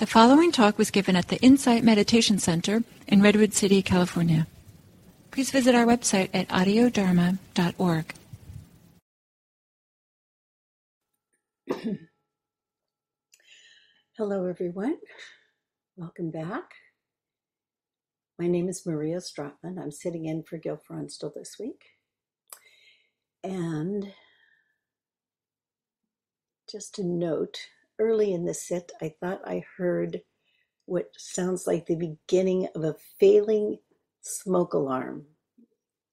The following talk was given at the Insight Meditation Center in Redwood City, California. Please visit our website at audiodharma.org. Hello, everyone. Welcome back. My name is Maria Straatmann. I'm sitting in for Gil Fronsdal this week. And just a note, early in the sit, I thought I heard what sounds like the beginning of a failing smoke alarm.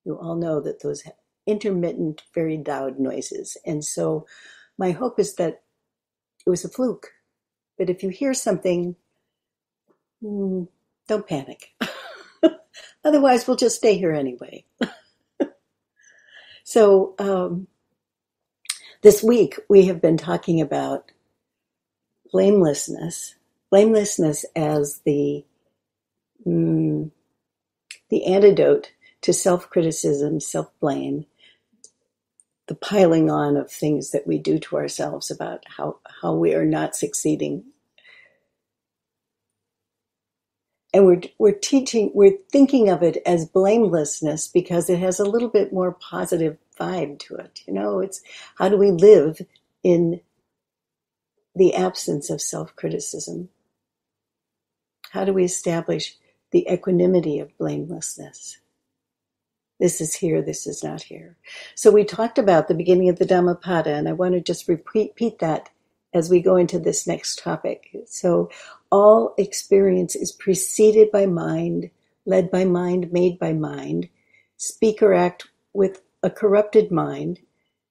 You all know that those have intermittent, very loud noises. And so my hope is that it was a fluke. But if you hear something, don't panic. Otherwise, we'll just stay here anyway. So this week, we have been talking about blamelessness. Blamelessness as the antidote to self-criticism, self-blame, the piling on of things that we do to ourselves about how we are not succeeding. And we're thinking of it as blamelessness because it has a little bit more positive vibe to it. You know, it's how do we live in the absence of self-criticism? How do we establish the equanimity of blamelessness? This is here, this is not here. So we talked about the beginning of the Dhammapada, and I want to just repeat that as we go into this next topic. So all experience is preceded by mind, led by mind, made by mind. Speaker act with a corrupted mind,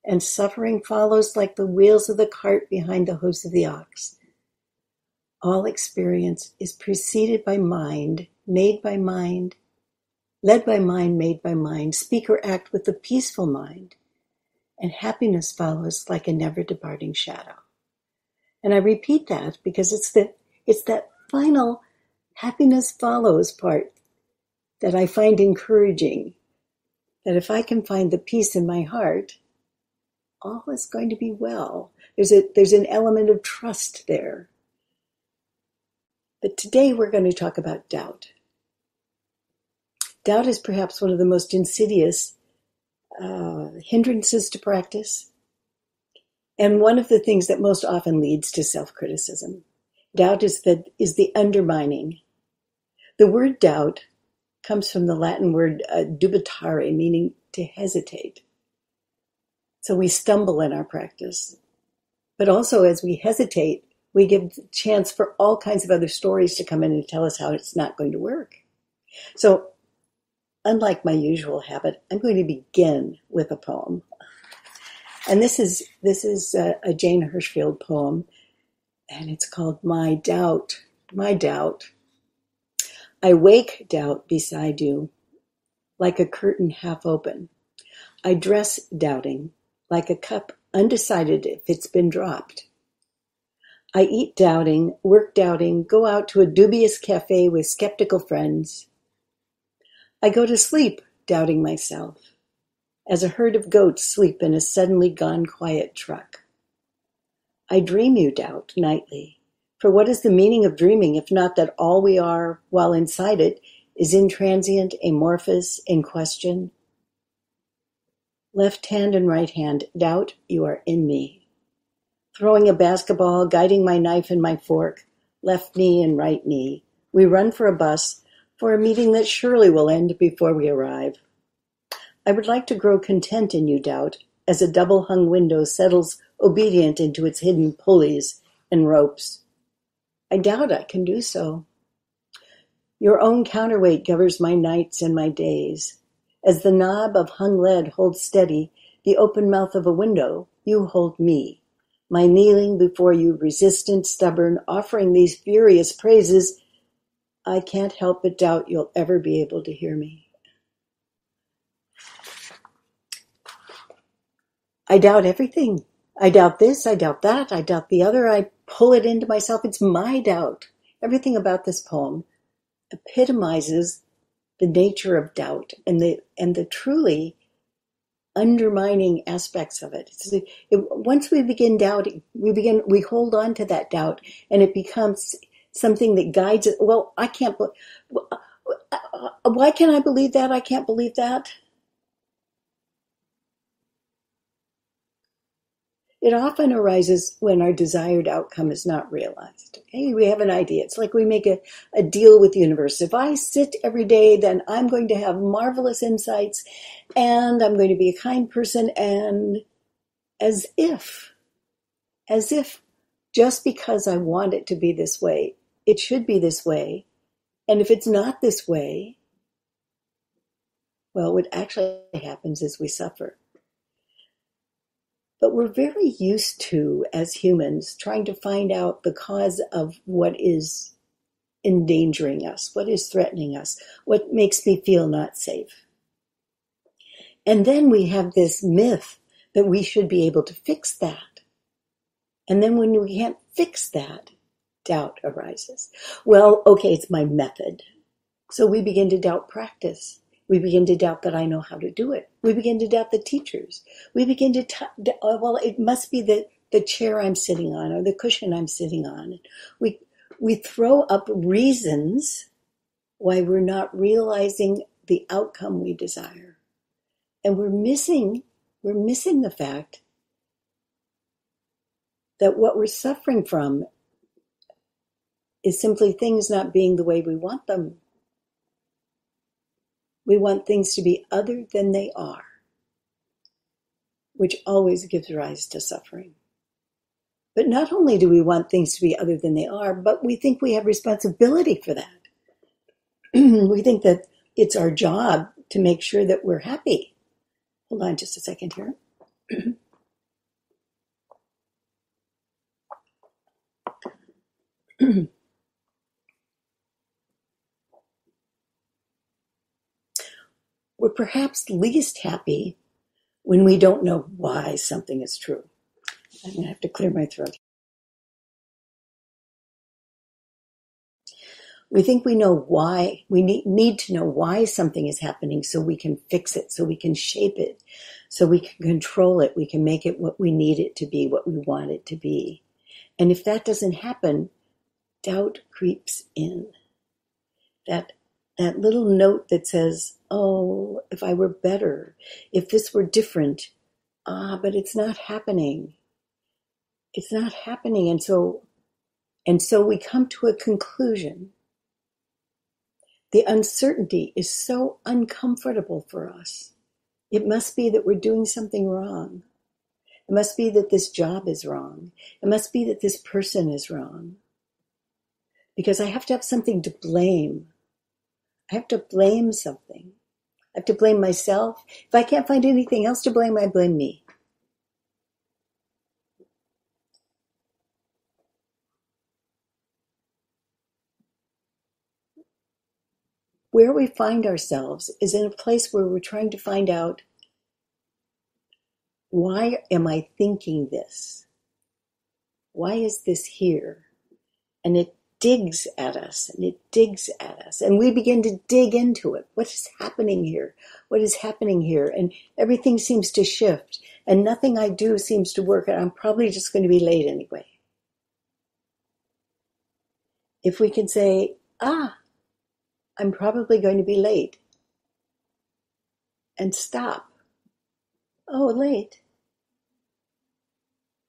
and suffering follows like the wheels of the cart behind the hooves of the ox. All experience is preceded by mind, made by mind, led by mind, made by mind. Speaker act with a peaceful mind, and happiness follows like a never departing shadow. And I repeat that because it's that final happiness follows part that I find encouraging, that if I can find the peace in my heart, all is going to be well. There's an element of trust there. But today we're going to talk about doubt. Doubt is perhaps one of the most insidious hindrances to practice, and one of the things that most often leads to self-criticism. Doubt is the undermining. The word doubt comes from the Latin word dubitare, meaning to hesitate. So we stumble in our practice. But also as we hesitate, we give the chance for all kinds of other stories to come in and tell us how it's not going to work. So unlike my usual habit, I'm going to begin with a poem. And this is a Jane Hirschfield poem. And it's called My Doubt, My Doubt. I wake, doubt, beside you, like a curtain half open. I dress, doubting, like a cup undecided if it's been dropped. I eat, doubting, work, doubting, go out to a dubious cafe with skeptical friends. I go to sleep, doubting myself, as a herd of goats sleep in a suddenly gone quiet truck. I dream you, doubt, nightly, for what is the meaning of dreaming if not that all we are, while inside it, is intransient, amorphous, in question? Left hand and right hand, doubt, you are in me. Throwing a basketball, guiding my knife and my fork, left knee and right knee, we run for a bus, for a meeting that surely will end before we arrive. I would like to grow content in you, doubt, as a double-hung window settles obedient into its hidden pulleys and ropes. I doubt I can do so. Your own counterweight governs my nights and my days. As the knob of hung lead holds steady the open mouth of a window, you hold me. My kneeling before you, resistant, stubborn, offering these furious praises, I can't help but doubt you'll ever be able to hear me. I doubt everything. I doubt this, I doubt that, I doubt the other. I pull it into myself. It's my doubt. Everything about this poem epitomizes the nature of doubt and the truly undermining aspects of it. Once we begin doubting, we hold on to that doubt, and it becomes something that guides it. Well, I can't. Why can't I believe that? I can't believe that. It often arises when our desired outcome is not realized. Okay, we have an idea. It's like we make a deal with the universe. If I sit every day, then I'm going to have marvelous insights, and I'm going to be a kind person. And as if just because I want it to be this way, it should be this way. And if it's not this way, well, what actually happens is we suffer. But we're very used to, as humans, trying to find out the cause of what is endangering us, what is threatening us, what makes me feel not safe. And then we have this myth that we should be able to fix that. And then when we can't fix that, doubt arises. Well, okay, it's my method. So we begin to doubt practice. We begin to doubt that I know how to do it. We begin to doubt the teachers. We begin to, well, it must be the chair I'm sitting on or the cushion I'm sitting on. We throw up reasons why we're not realizing the outcome we desire. And we're missing the fact that what we're suffering from is simply things not being the way we want them. We want things to be other than they are, which always gives rise to suffering. But not only do we want things to be other than they are, but we think we have responsibility for that. We think that it's our job to make sure that we're happy. Hold on just a second here. We're perhaps least happy when we don't know why something is true. I'm going to have to clear my throat. We think we know why, we need to know why something is happening so we can fix it, so we can shape it, so we can control it, we can make it what we need it to be, what we want it to be. And if that doesn't happen, doubt creeps in. That little note that says, oh, if I were better, if this were different, but it's not happening. It's not happening. And so we come to a conclusion. The uncertainty is so uncomfortable for us. It must be that we're doing something wrong. It must be that this job is wrong. It must be that this person is wrong. Because I have to have something to blame. I have to blame something. I have to blame myself. If I can't find anything else to blame, I blame me. Where we find ourselves is in a place where we're trying to find out, why am I thinking this? Why is this here? And it digs at us, and it digs at us, and we begin to dig into it. What is happening here? What is happening here? And everything seems to shift, and nothing I do seems to work, and I'm probably just going to be late anyway. If we can say, I'm probably going to be late, and stop. Oh, late.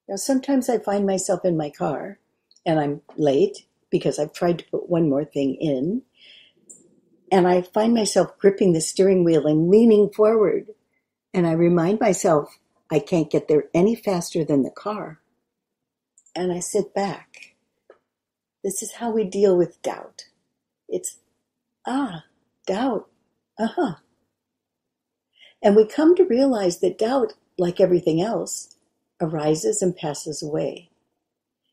Now, sometimes I find myself in my car, and I'm late, because I've tried to put one more thing in, and I find myself gripping the steering wheel and leaning forward, and I remind myself I can't get there any faster than the car, and I sit back. This is how we deal with doubt. It's, doubt, And we come to realize that doubt, like everything else, arises and passes away.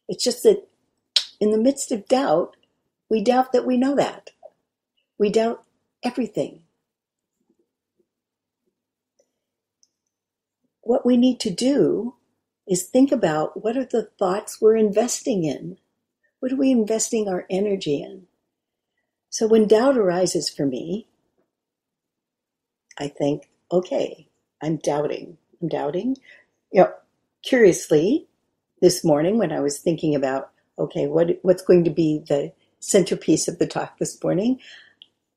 It's just that in the midst of doubt, we doubt that we know that. We doubt everything. What we need to do is think about, what are the thoughts we're investing in? What are we investing our energy in? So when doubt arises for me, I think, okay, I'm doubting. You know, curiously, this morning when I was thinking about, okay, what's going to be the centerpiece of the talk this morning,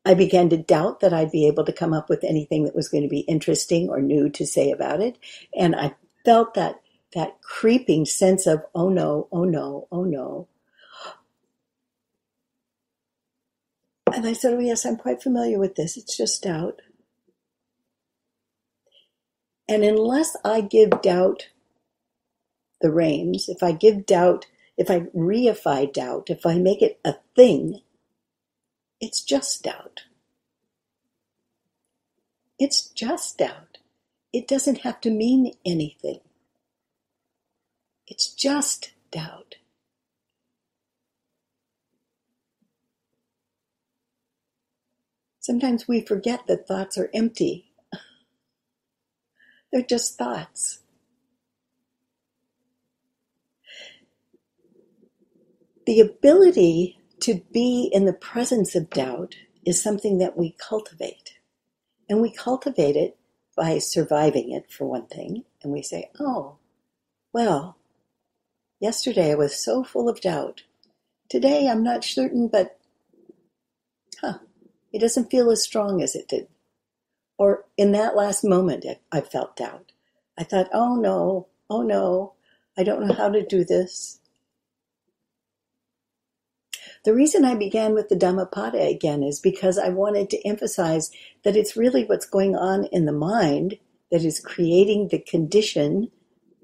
I began to doubt that I'd be able to come up with anything that was going to be interesting or new to say about it. And I felt that creeping sense of, oh no, oh no, oh no. And I said, oh yes, I'm quite familiar with this. It's just doubt. And unless I give doubt the reins, if I give doubt, if I reify doubt, if I make it a thing, it's just doubt. It's just doubt. It doesn't have to mean anything. It's just doubt. Sometimes we forget that thoughts are empty. They're just thoughts. The ability to be in the presence of doubt is something that we cultivate. And we cultivate it by surviving it, for one thing. And we say, oh, well, yesterday I was so full of doubt. Today I'm not certain, but it doesn't feel as strong as it did. Or in that last moment, I felt doubt. I thought, oh no, I don't know how to do this. The reason I began with the Dhammapada again is because I wanted to emphasize that it's really what's going on in the mind that is creating the condition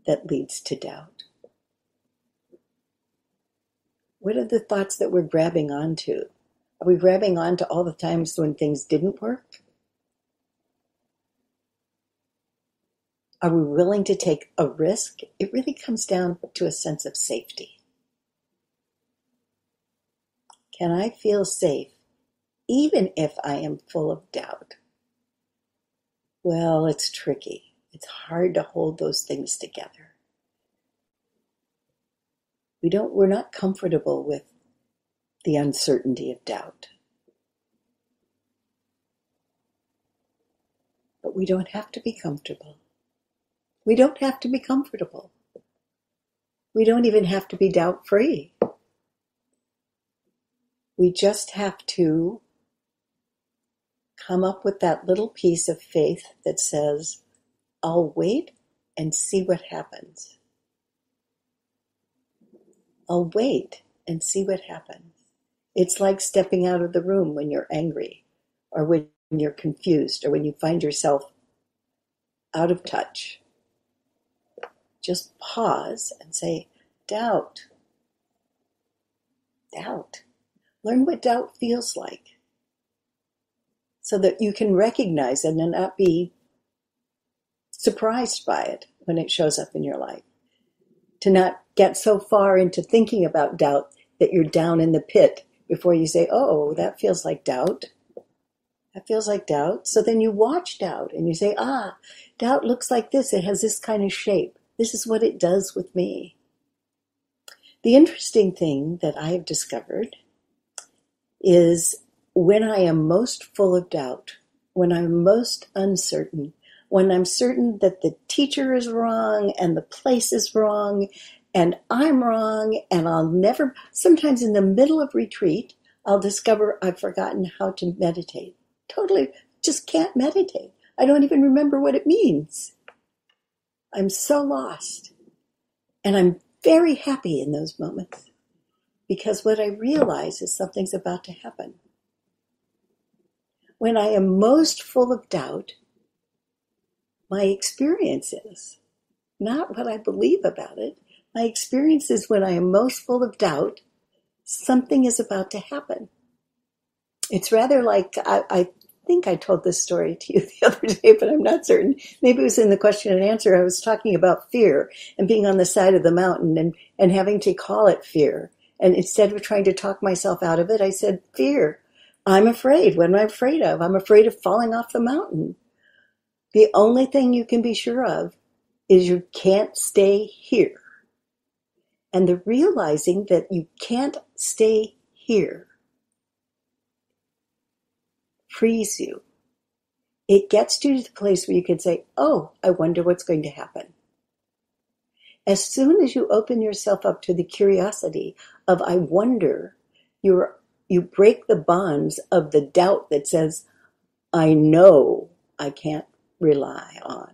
that leads to doubt. What are the thoughts that we're grabbing onto? Are we grabbing onto all the times when things didn't work? Are we willing to take a risk? It really comes down to a sense of safety. Can I feel safe even if I am full of doubt? Well, it's tricky. It's hard to hold those things together. We're not comfortable with the uncertainty of doubt. But we don't have to be comfortable. We don't have to be comfortable. We don't even have to be doubt-free. We just have to come up with that little piece of faith that says, I'll wait and see what happens. I'll wait and see what happens. It's like stepping out of the room when you're angry or when you're confused or when you find yourself out of touch. Just pause and say, doubt, doubt. Learn what doubt feels like so that you can recognize it and not be surprised by it when it shows up in your life. To not get so far into thinking about doubt that you're down in the pit before you say, oh, that feels like doubt. That feels like doubt. So then you watch doubt and you say, doubt looks like this. It has this kind of shape. This is what it does with me. The interesting thing that I have discovered is when I am most full of doubt, when I'm most uncertain, when I'm certain that the teacher is wrong and the place is wrong and I'm wrong and sometimes in the middle of retreat, I'll discover I've forgotten how to meditate. Totally just can't meditate. I don't even remember what it means. I'm so lost. And I'm very happy in those moments because what I realize is something's about to happen. When I am most full of doubt, my experience is not what I believe about it. My experience is when I am most full of doubt, something is about to happen. It's rather like, I think I told this story to you the other day, but I'm not certain. Maybe it was in the question and answer. I was talking about fear and being on the side of the mountain and having to call it fear. And instead of trying to talk myself out of it, I said, fear. I'm afraid. What am I afraid of? I'm afraid of falling off the mountain. The only thing you can be sure of is you can't stay here. And the realizing that you can't stay here frees you. It gets you to the place where you can say, oh, I wonder what's going to happen. As soon as you open yourself up to the curiosity of I wonder, you're you break the bonds of the doubt that says, I know I can't rely on.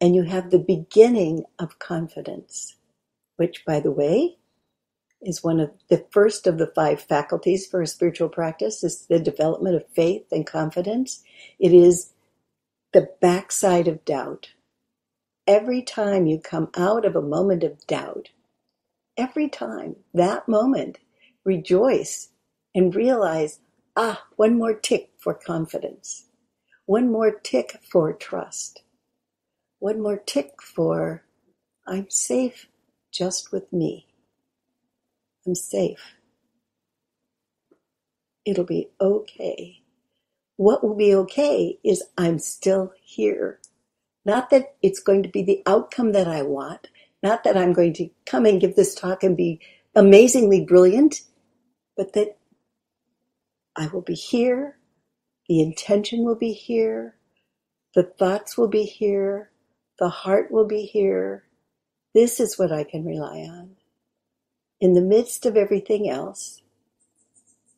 And you have the beginning of confidence, which, by the way, is one of the first of the 5 faculties for a spiritual practice, is the development of faith and confidence. It is the backside of doubt. Every time you come out of a moment of doubt, every time, that moment, rejoice and realize, one more tick for confidence, one more tick for trust, one more tick for, I'm safe just with me. I'm safe. It'll be okay. What will be okay is I'm still here. Not that it's going to be the outcome that I want, not that I'm going to come and give this talk and be amazingly brilliant, but that I will be here, the intention will be here, the thoughts will be here, the heart will be here. This is what I can rely on. In the midst of everything else,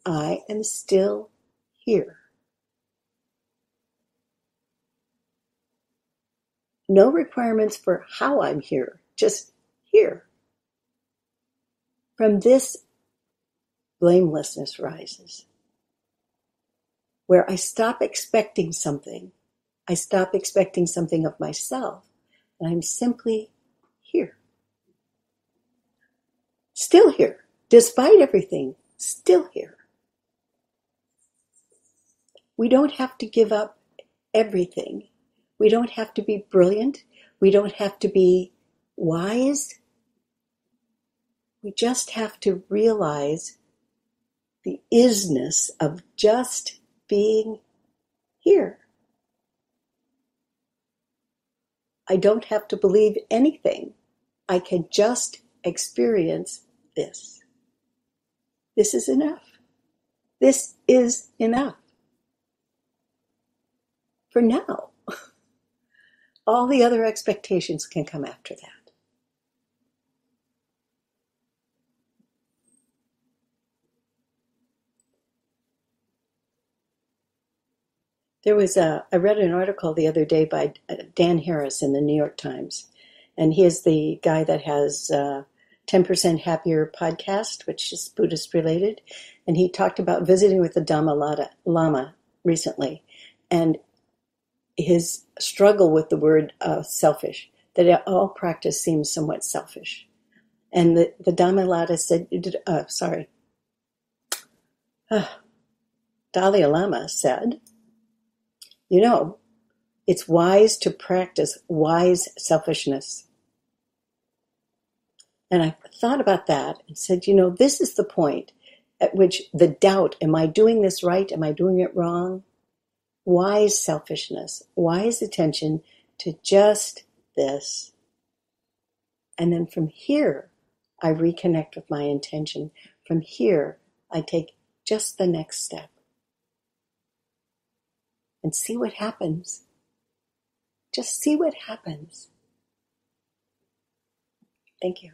I am still here. No requirements for how I'm here, just here. From this, blamelessness rises, where I stop expecting something. I stop expecting something of myself, and I'm simply here. Still here, despite everything, still here. We don't have to give up everything. We don't have to be brilliant. We don't have to be wise. We just have to realize the isness of just being here. I don't have to believe anything. I can just experience this. This is enough. This is enough. For now. All the other expectations can come after that. There was I read an article the other day by Dan Harris in the New York Times, and he is the guy that has 10% Happier podcast, which is Buddhist related, and he talked about visiting with the Dalai Lama recently, and his struggle with the word selfish, that all practice seems somewhat selfish. And the Dhammapada said, Dalai Lama said, it's wise to practice wise selfishness. And I thought about that and said, this is the point at which the doubt, am I doing this right? Am I doing it wrong? Wise selfishness, wise attention to just this. And then from here, I reconnect with my intention. From here, I take just the next step and see what happens. Just see what happens. Thank you.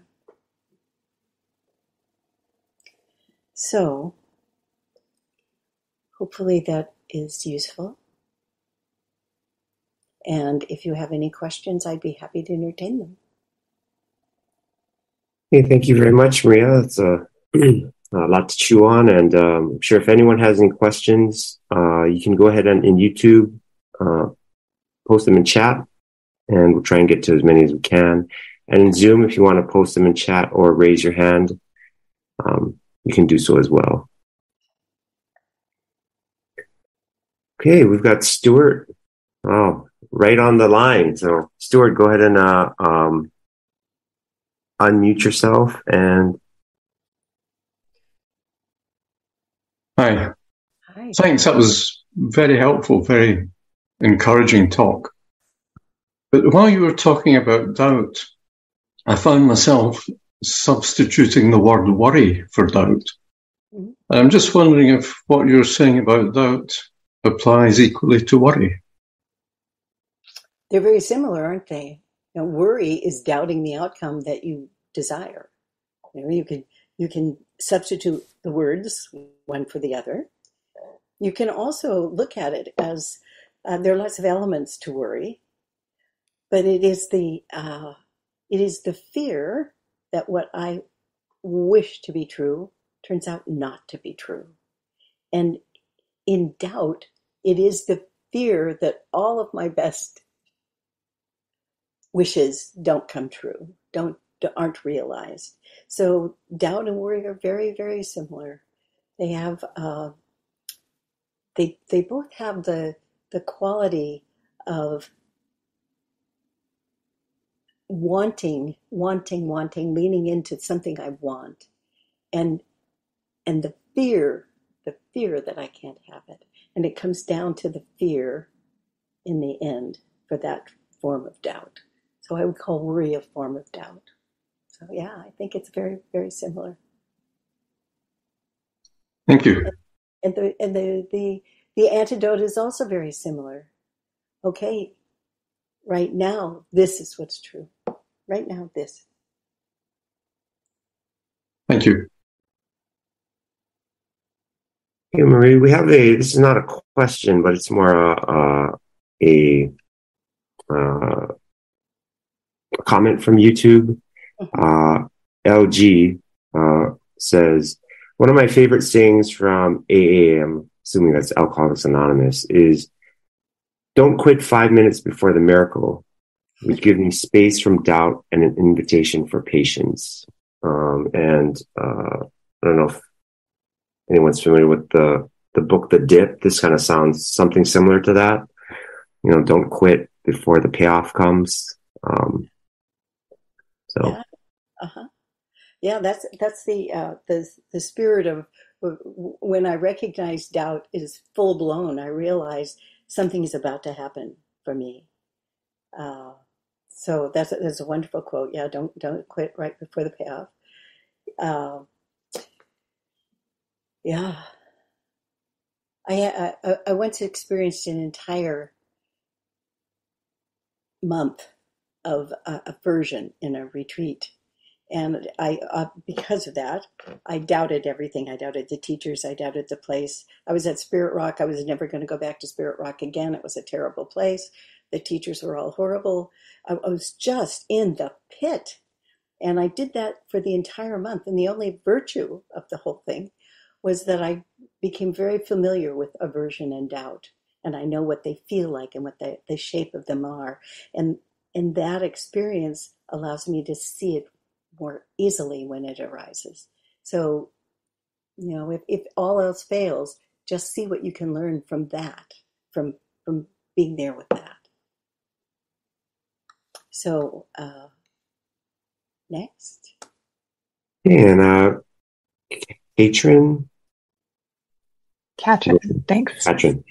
So, hopefully that is useful. And if you have any questions, I'd be happy to entertain them. Hey, thank you very much, Maria. It's a lot to chew on. And I'm sure if anyone has any questions, you can go ahead and in YouTube, post them in chat, and we'll try and get to as many as we can. And in Zoom, if you want to post them in chat or raise your hand, you can do so as well. Okay, we've got Stuart. Oh, right on the line. So, Stuart, go ahead and unmute yourself. And Hi. Thanks. That was very helpful, very encouraging talk. But while you were talking about doubt, I found myself substituting the word worry for doubt. Mm-hmm. And I'm just wondering if what you're saying about doubt applies equally to worry. They're very similar, aren't they? Worry is doubting the outcome that you desire. You can substitute the words one for the other. You can also look at it as there are lots of elements to worry, but it is the fear that what I wish to be true turns out not to be true. And in doubt, it is the fear that all of my best wishes don't come true, aren't realized. So doubt and worry are very, very similar. They have they both have the quality of wanting, leaning into something I want, and the fear that I can't have it. And it comes down to the fear in the end for that form of doubt. So I would call worry a form of doubt. So yeah, I think it's very, very similar. Thank you. And the antidote is also very similar. Okay, right now, this is what's true. Right now, this. Thank you. Hey, Marie, we have this is not a question, but it's more a comment from YouTube. LG says, one of my favorite sayings from AA, I'm assuming that's Alcoholics Anonymous, is, don't quit 5 minutes before the miracle, which gives me space from doubt and an invitation for patience. I don't know if anyone's familiar with the book, The Dip. This kind of sounds something similar to that. You know, don't quit before the payoff comes. Yeah, that's the spirit of when I recognize doubt is full blown. I realize something is about to happen for me. So that's a wonderful quote. Yeah, don't quit right before the payoff. I once experienced an entire month of aversion in a retreat. And I, because of that, I doubted everything. I doubted the teachers. I doubted the place. I was at Spirit Rock. I was never going to go back to Spirit Rock again. It was a terrible place. The teachers were all horrible. I was just in the pit. And I did that for the entire month. And the only virtue of the whole thing was that I became very familiar with aversion and doubt. And I know what they feel like and what the shape of them are. And that experience allows me to see it more easily when it arises. So, you know, if all else fails, just see what you can learn from that, from being there with that. So, next. Katrin, thanks. Katrin.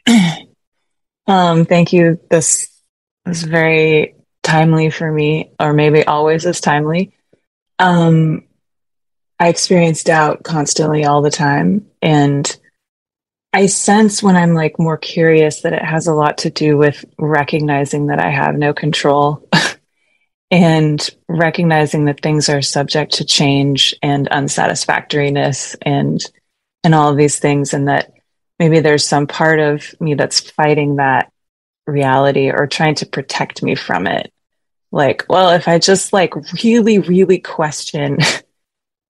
Thank you. This is very timely for me, or maybe always is timely. I experience doubt constantly all the time. And I sense when I'm like more curious that it has a lot to do with recognizing that I have no control and recognizing that things are subject to change and unsatisfactoriness and all of these things. And that maybe there's some part of me that's fighting that reality or trying to protect me from it. Like, well, if I just like really, really question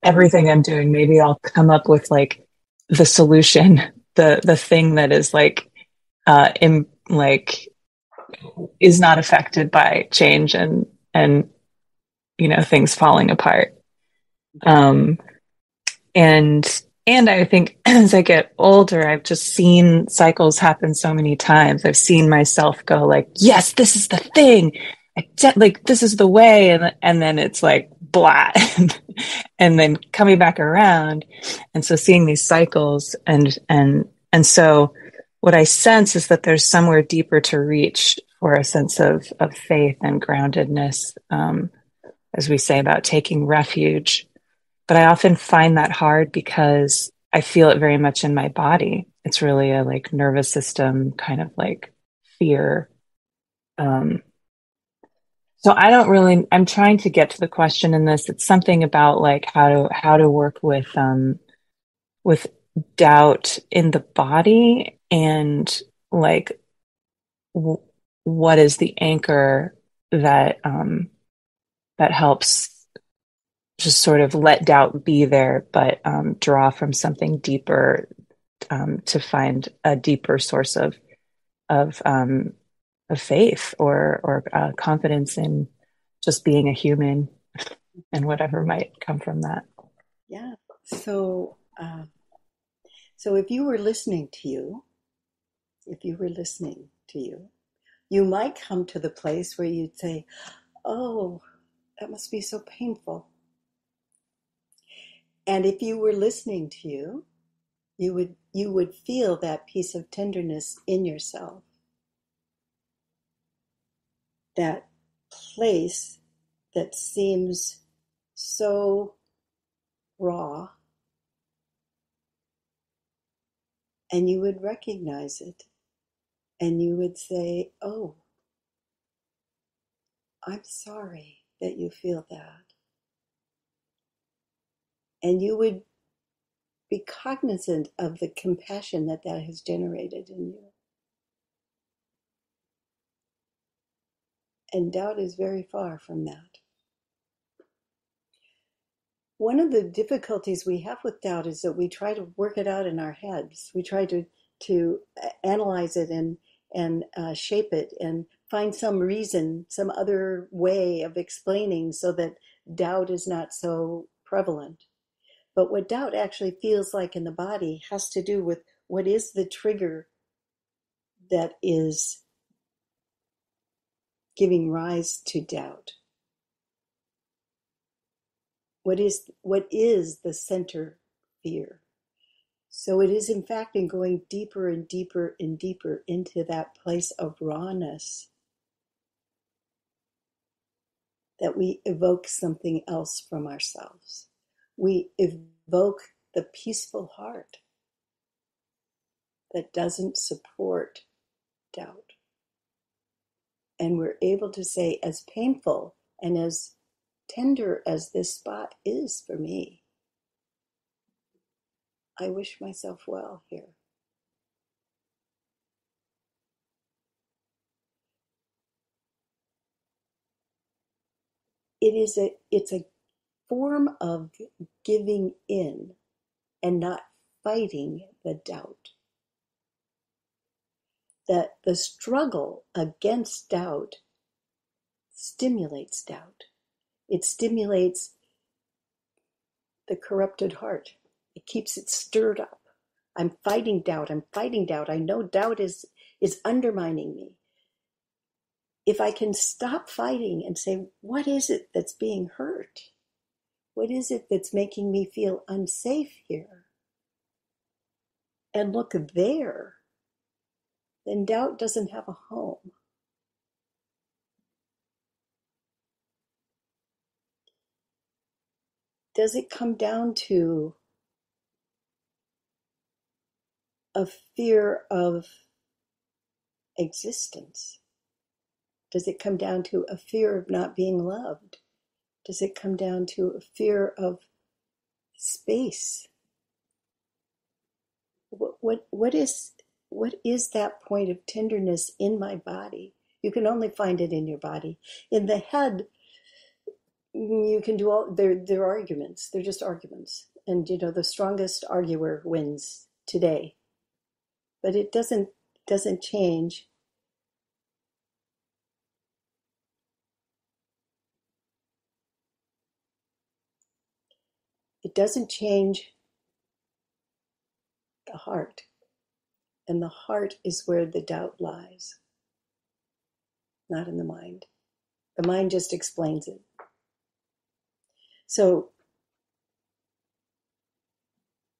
everything I'm doing, maybe I'll come up with like the solution, the thing that is like, is not affected by change and, you know, things falling apart. And I think as I get older, I've just seen cycles happen so many times. I've seen myself go like, yes, this is the thing. Like, this is the way. And then it's like, blah, and then coming back around. And so seeing these cycles and so what I sense is that there's somewhere deeper to reach for a sense of faith and groundedness, as we say about taking refuge. But I often find that hard because I feel it very much in my body. It's really a like nervous system kind of like fear, so I don't really, I'm trying to get to the question in this. It's something about like how to work with with doubt in the body and like what is the anchor that that helps just sort of let doubt be there, but draw from something deeper to find a deeper source of faith or confidence in just being a human and whatever might come from that. Yeah. So if you were listening to you, you might come to the place where you'd say, "Oh, that must be so painful." And if you were listening to you, you would feel that piece of tenderness in yourself. That place that seems so raw, and you would recognize it, and you would say, "Oh, I'm sorry that you feel that." And you would be cognizant of the compassion that has generated in you. And doubt is very far from that. One of the difficulties we have with doubt is that we try to work it out in our heads. We try to analyze it and shape it and find some reason, some other way of explaining so that doubt is not so prevalent. But what doubt actually feels like in the body has to do with what is the trigger that is giving rise to doubt. What is the center fear? So it is in fact in going deeper and deeper and deeper into that place of rawness that we evoke something else from ourselves. We evoke the peaceful heart that doesn't support doubt. And we're able to say, as painful and as tender as this spot is for me, I wish myself well here. It's a form of giving in and not fighting the doubt. That the struggle against doubt stimulates doubt. It stimulates the corrupted heart. It keeps it stirred up. I'm fighting doubt. I know doubt is undermining me. If I can stop fighting and say, what is it that's being hurt? What is it that's making me feel unsafe here? And look there, then doubt doesn't have a home. Does it come down to a fear of existence? Does it come down to a fear of not being loved? Does it come down to a fear of space? What is that point of tenderness in my body? You can only find it in your body. In the head, you can do all. They're arguments. They're just arguments, and the strongest arguer wins today. But it doesn't change. It doesn't change the heart. And the heart is where the doubt lies, not in the mind. The mind just explains it. So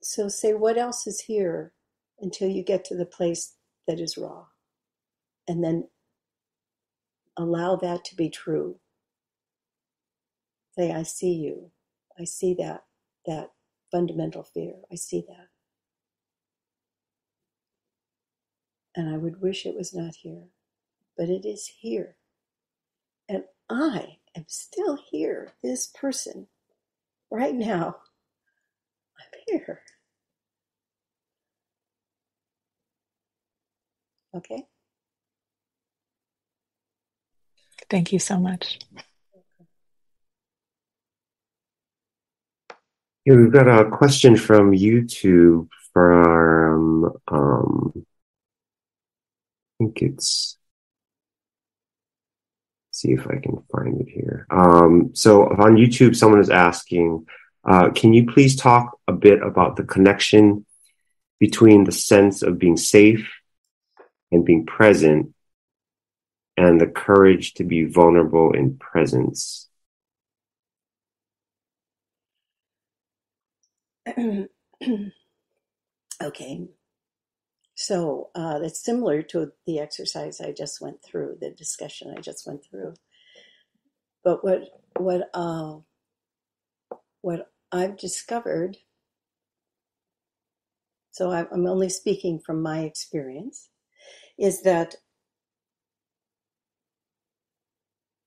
say, what else is here until you get to the place that is raw? And then allow that to be true. Say, I see you. I see that fundamental fear. I see that. And I would wish it was not here, but it is here. And I am still here, this person, right now. I'm here. Okay? Thank you so much. Yeah, we've got a question from YouTube from, I think it's, see if I can find it here. So on YouTube, someone is asking, can you please talk a bit about the connection between the sense of being safe and being present and the courage to be vulnerable in presence? Okay, so that's similar to the exercise I just went through, the discussion I just went through. But what I've discovered, so I'm only speaking from my experience, is that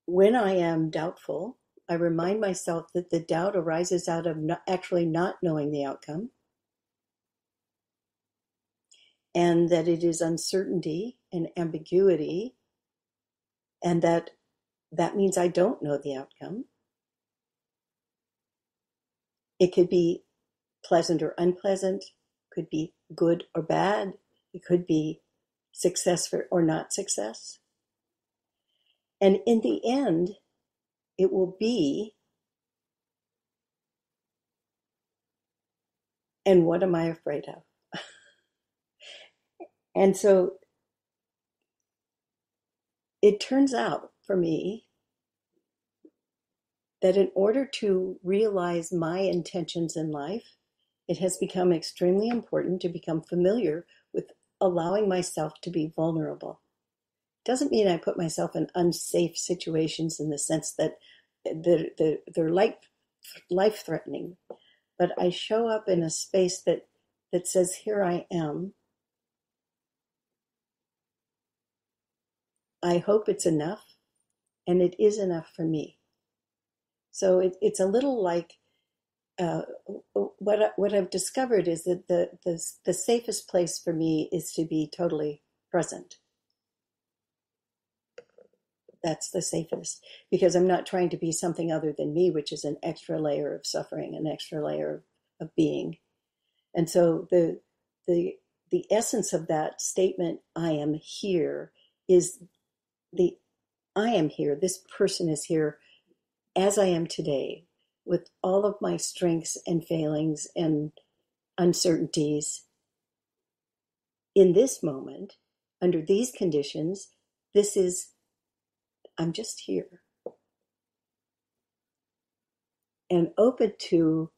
when I am doubtful, I remind myself that the doubt arises out of not knowing the outcome, and that it is uncertainty and ambiguity, and that means I don't know the outcome. It could be pleasant or unpleasant, could be good or bad, it could be success or not success. And in the end, it will be, and what am I afraid of? And so it turns out for me that in order to realize my intentions in life, it has become extremely important to become familiar with allowing myself to be vulnerable. Doesn't mean I put myself in unsafe situations in the sense that they're life-threatening, but I show up in a space that says, here I am. I hope it's enough, and it is enough for me. So it's a little like what I've discovered is that the safest place for me is to be totally present. That's the safest, because I'm not trying to be something other than me, which is an extra layer of suffering, an extra layer of being. And so the essence of that statement, I am here, is I am here, this person is here as I am today, with all of my strengths and failings and uncertainties. In this moment, under these conditions, I'm just here, and open to,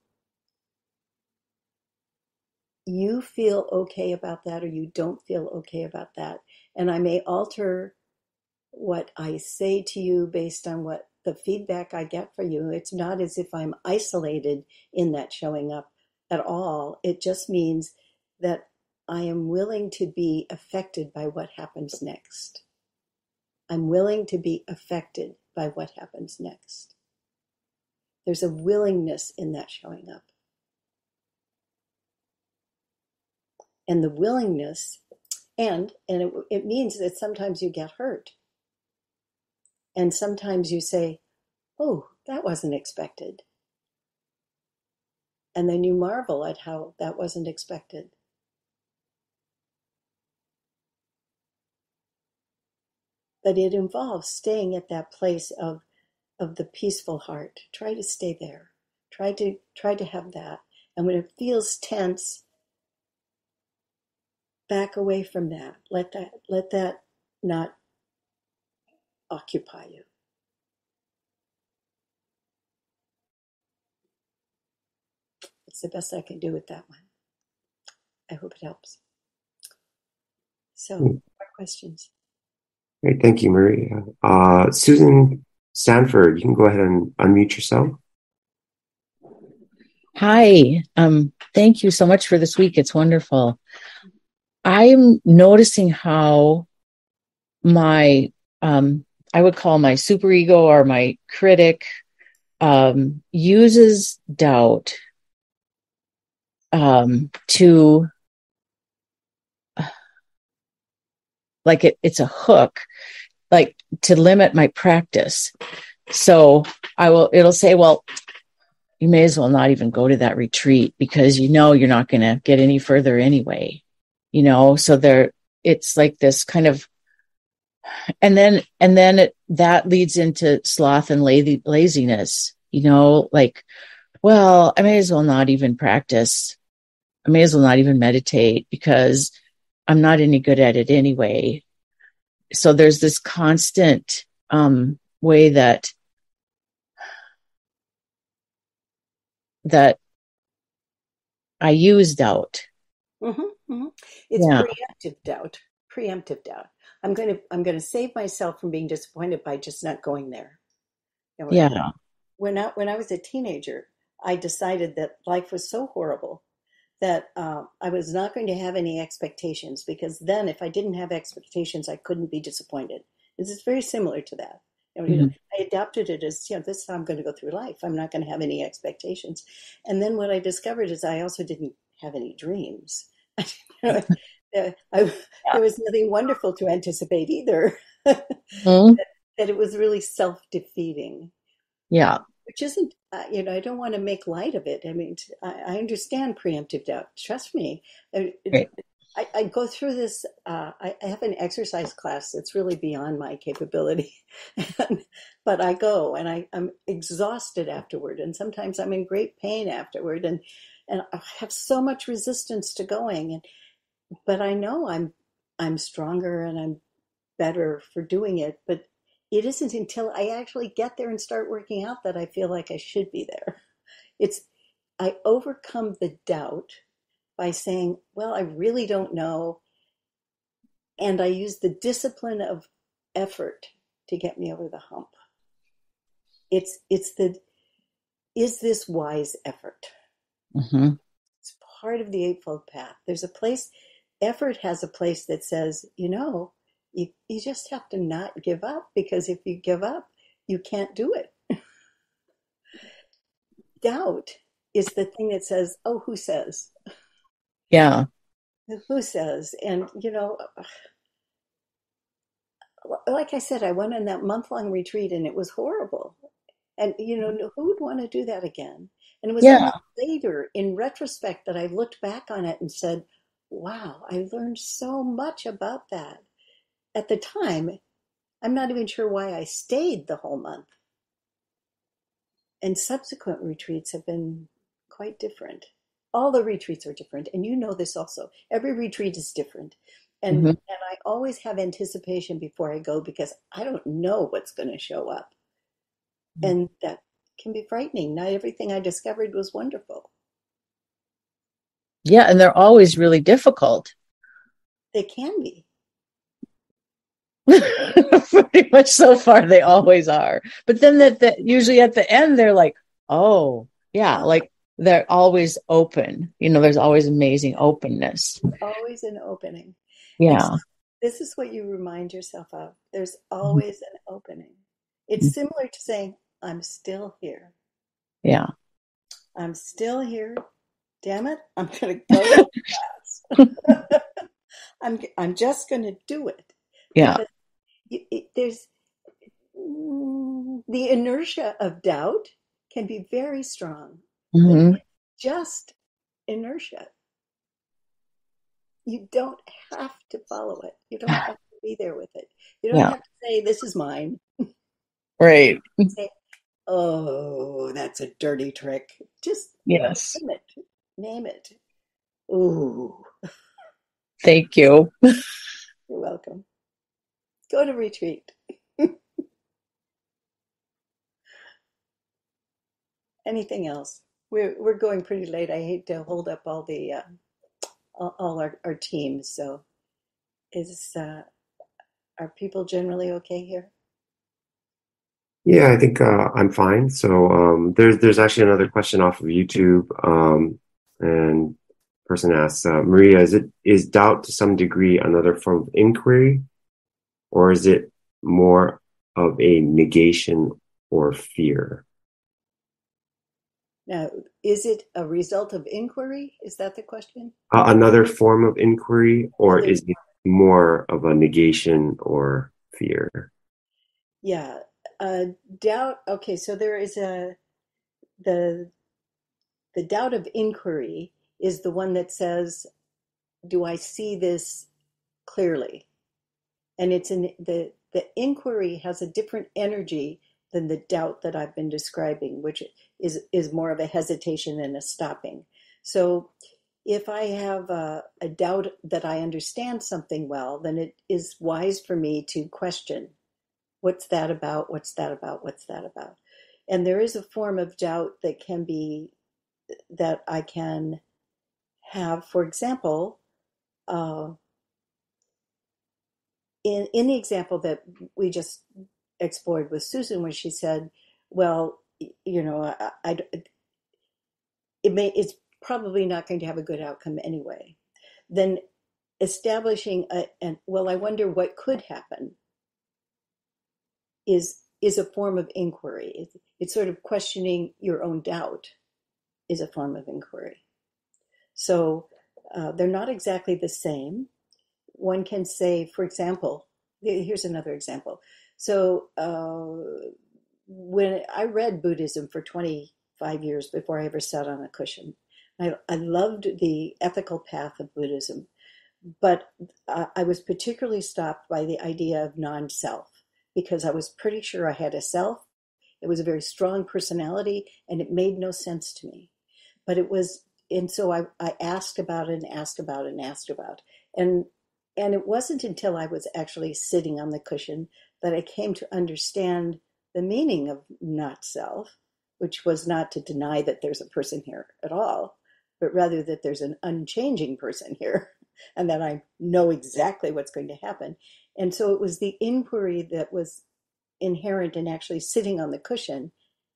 you feel okay about that or you don't feel okay about that. And I may alter what I say to you based on what the feedback I get for you. It's not as if I'm isolated in that showing up at all. It just means that I am willing to be affected by what happens next. I'm willing to be affected by what happens next. There's a willingness in that showing up. And the willingness, and it means that sometimes you get hurt. And sometimes you say, oh, that wasn't expected. And then you marvel at how that wasn't expected. But it involves staying at that place of the peaceful heart. Try to stay there. Try to have that. And when it feels tense, back away from that. Let that not occupy you. It's the best I can do with that one. I hope it helps. So, more questions? Great. Thank you, Maria. Susan Stanford, you can go ahead and unmute yourself. Hi. Thank you so much for this week. It's wonderful. I'm noticing how my, I would call my superego or my critic, uses doubt to like it's a hook, like to limit my practice. So it'll say, well, you may as well not even go to that retreat because you know you're not going to get any further anyway, you know. So it's like this kind of, and then that leads into sloth and laziness, you know, like, well, I may as well not even practice. I may as well not even meditate because I'm not any good at it anyway. So there's this constant way that I use doubt. Mm-hmm, mm-hmm. It's preemptive doubt. I'm going to save myself from being disappointed by just not going there. You know, yeah. When I was a teenager, I decided that life was so horrible that I was not going to have any expectations, because then if I didn't have expectations, I couldn't be disappointed. This is very similar to that. Mm-hmm. You know, I adopted it as, you know, this is how I'm going to go through life. I'm not going to have any expectations. And then what I discovered is I also didn't have any dreams. There was nothing wonderful to anticipate either. Mm-hmm. that it was really self-defeating. Yeah. Which isn't, you know, I don't want to make light of it. I mean, I understand preemptive doubt. Trust me. Right. I go through this. I have an exercise class that's really beyond my capability, but I go and I'm exhausted afterward. And sometimes I'm in great pain afterward, and I have so much resistance to going. But I know I'm stronger and I'm better for doing it. But it isn't until I actually get there and start working out that I feel like I should be there. I overcome the doubt by saying, well, I really don't know. And I use the discipline of effort to get me over the hump. Is this wise effort? Mm-hmm. It's part of the Eightfold Path. There's a place, effort has a place that says, you know, you just have to not give up, because if you give up, you can't do it. Doubt is the thing that says, oh, who says? Yeah. Who says? And, you know, like I said, I went on that month-long retreat and it was horrible. And, you know, who would want to do that again? And it was later, in retrospect, that I looked back on it and said, wow, I learned so much about that. At the time, I'm not even sure why I stayed the whole month. And subsequent retreats have been quite different. All the retreats are different. And you know this also. Every retreat is different. And, mm-hmm. and I always have anticipation before I go, because I don't know what's going to show up. Mm-hmm. And that can be frightening. Not everything I discovered was wonderful. Yeah, and they're always really difficult. They can be. Pretty much so far they always are, but then that usually at the end they're like, oh yeah, like they're always open, you know. There's always amazing openness, always an opening. Yeah. So this is what you remind yourself of. There's always an opening. It's similar to saying, I'm still here. Yeah, I'm still here, damn it, I'm gonna go to class. I'm just gonna do it. Yeah. There's the inertia of doubt can be very strong. Mm-hmm. Just inertia. You don't have to follow it. You don't have to be there with it. You don't have to say, this is mine. Right. Say, oh, that's a dirty trick. Just name it. Ooh. Thank you. You're welcome. Go to retreat. Anything else? We're going pretty late. I hate to hold up all the all our teams. So, are people generally okay here? Yeah, I think I'm fine. So there's actually another question off of YouTube, and the person asks, Maria, is doubt to some degree another form of inquiry? Or is it more of a negation or fear? Now, is it a result of inquiry? Is that the question? Another form of inquiry, or is it more of a negation or fear. Yeah. Doubt. Okay. So there is the doubt of inquiry is the one that says, do I see this clearly? And it's in the inquiry has a different energy than the doubt that I've been describing, which is more of a hesitation and a stopping. So if I have a doubt that I understand something well, then it is wise for me to question, what's that about? What's that about? What's that about? And there is a form of doubt that can be, that I can have, for example, in the example that we just explored with Susan, where she said, well, you know, it's probably not going to have a good outcome anyway. Then establishing well, I wonder what could happen is a form of inquiry. It's sort of questioning your own doubt is a form of inquiry. So they're not exactly the same. One can say, for example, here's another example. So when I read Buddhism for 25 years before I ever sat on a cushion, I loved the ethical path of Buddhism, but I was particularly stopped by the idea of non-self, because I was pretty sure I had a self. It was a very strong personality, and it made no sense to me. But it was, and so I asked about it and asked about it and asked about it. And it wasn't until I was actually sitting on the cushion that I came to understand the meaning of not self, which was not to deny that there's a person here at all, but rather that there's an unchanging person here and that I know exactly what's going to happen. And so it was the inquiry that was inherent in actually sitting on the cushion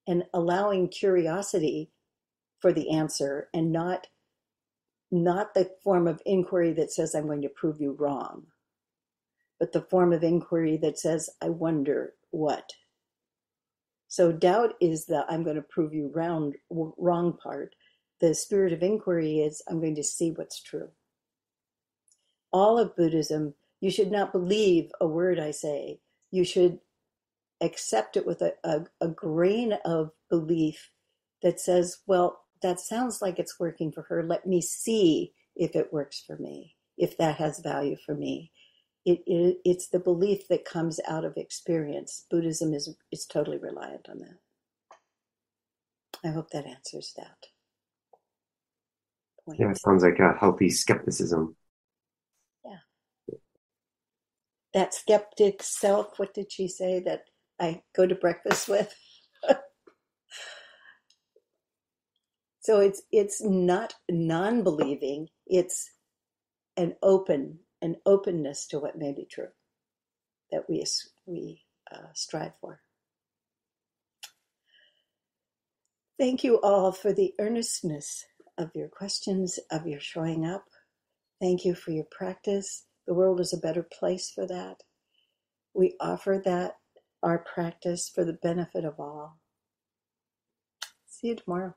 and allowing curiosity for the answer, and not the form of inquiry that says, I'm going to prove you wrong, but the form of inquiry that says, I wonder what. So doubt is the I'm going to prove you wrong part. The spirit of inquiry is I'm going to see what's true. All of Buddhism, you should not believe a word I say. You should accept it with a grain of belief that says, well, that sounds like it's working for her. Let me see if it works for me, if that has value for me. It's the belief that comes out of experience. Buddhism is totally reliant on that. I hope that answers that point. Yeah, it sounds like a healthy skepticism. Yeah. That skeptic self, what did she say that I go to breakfast with? So it's not non-believing, it's an openness to what may be true that we strive for. Thank you all for the earnestness of your questions, of your showing up. Thank you for your practice. The world is a better place for that. We offer that, our practice, for the benefit of all. See you tomorrow.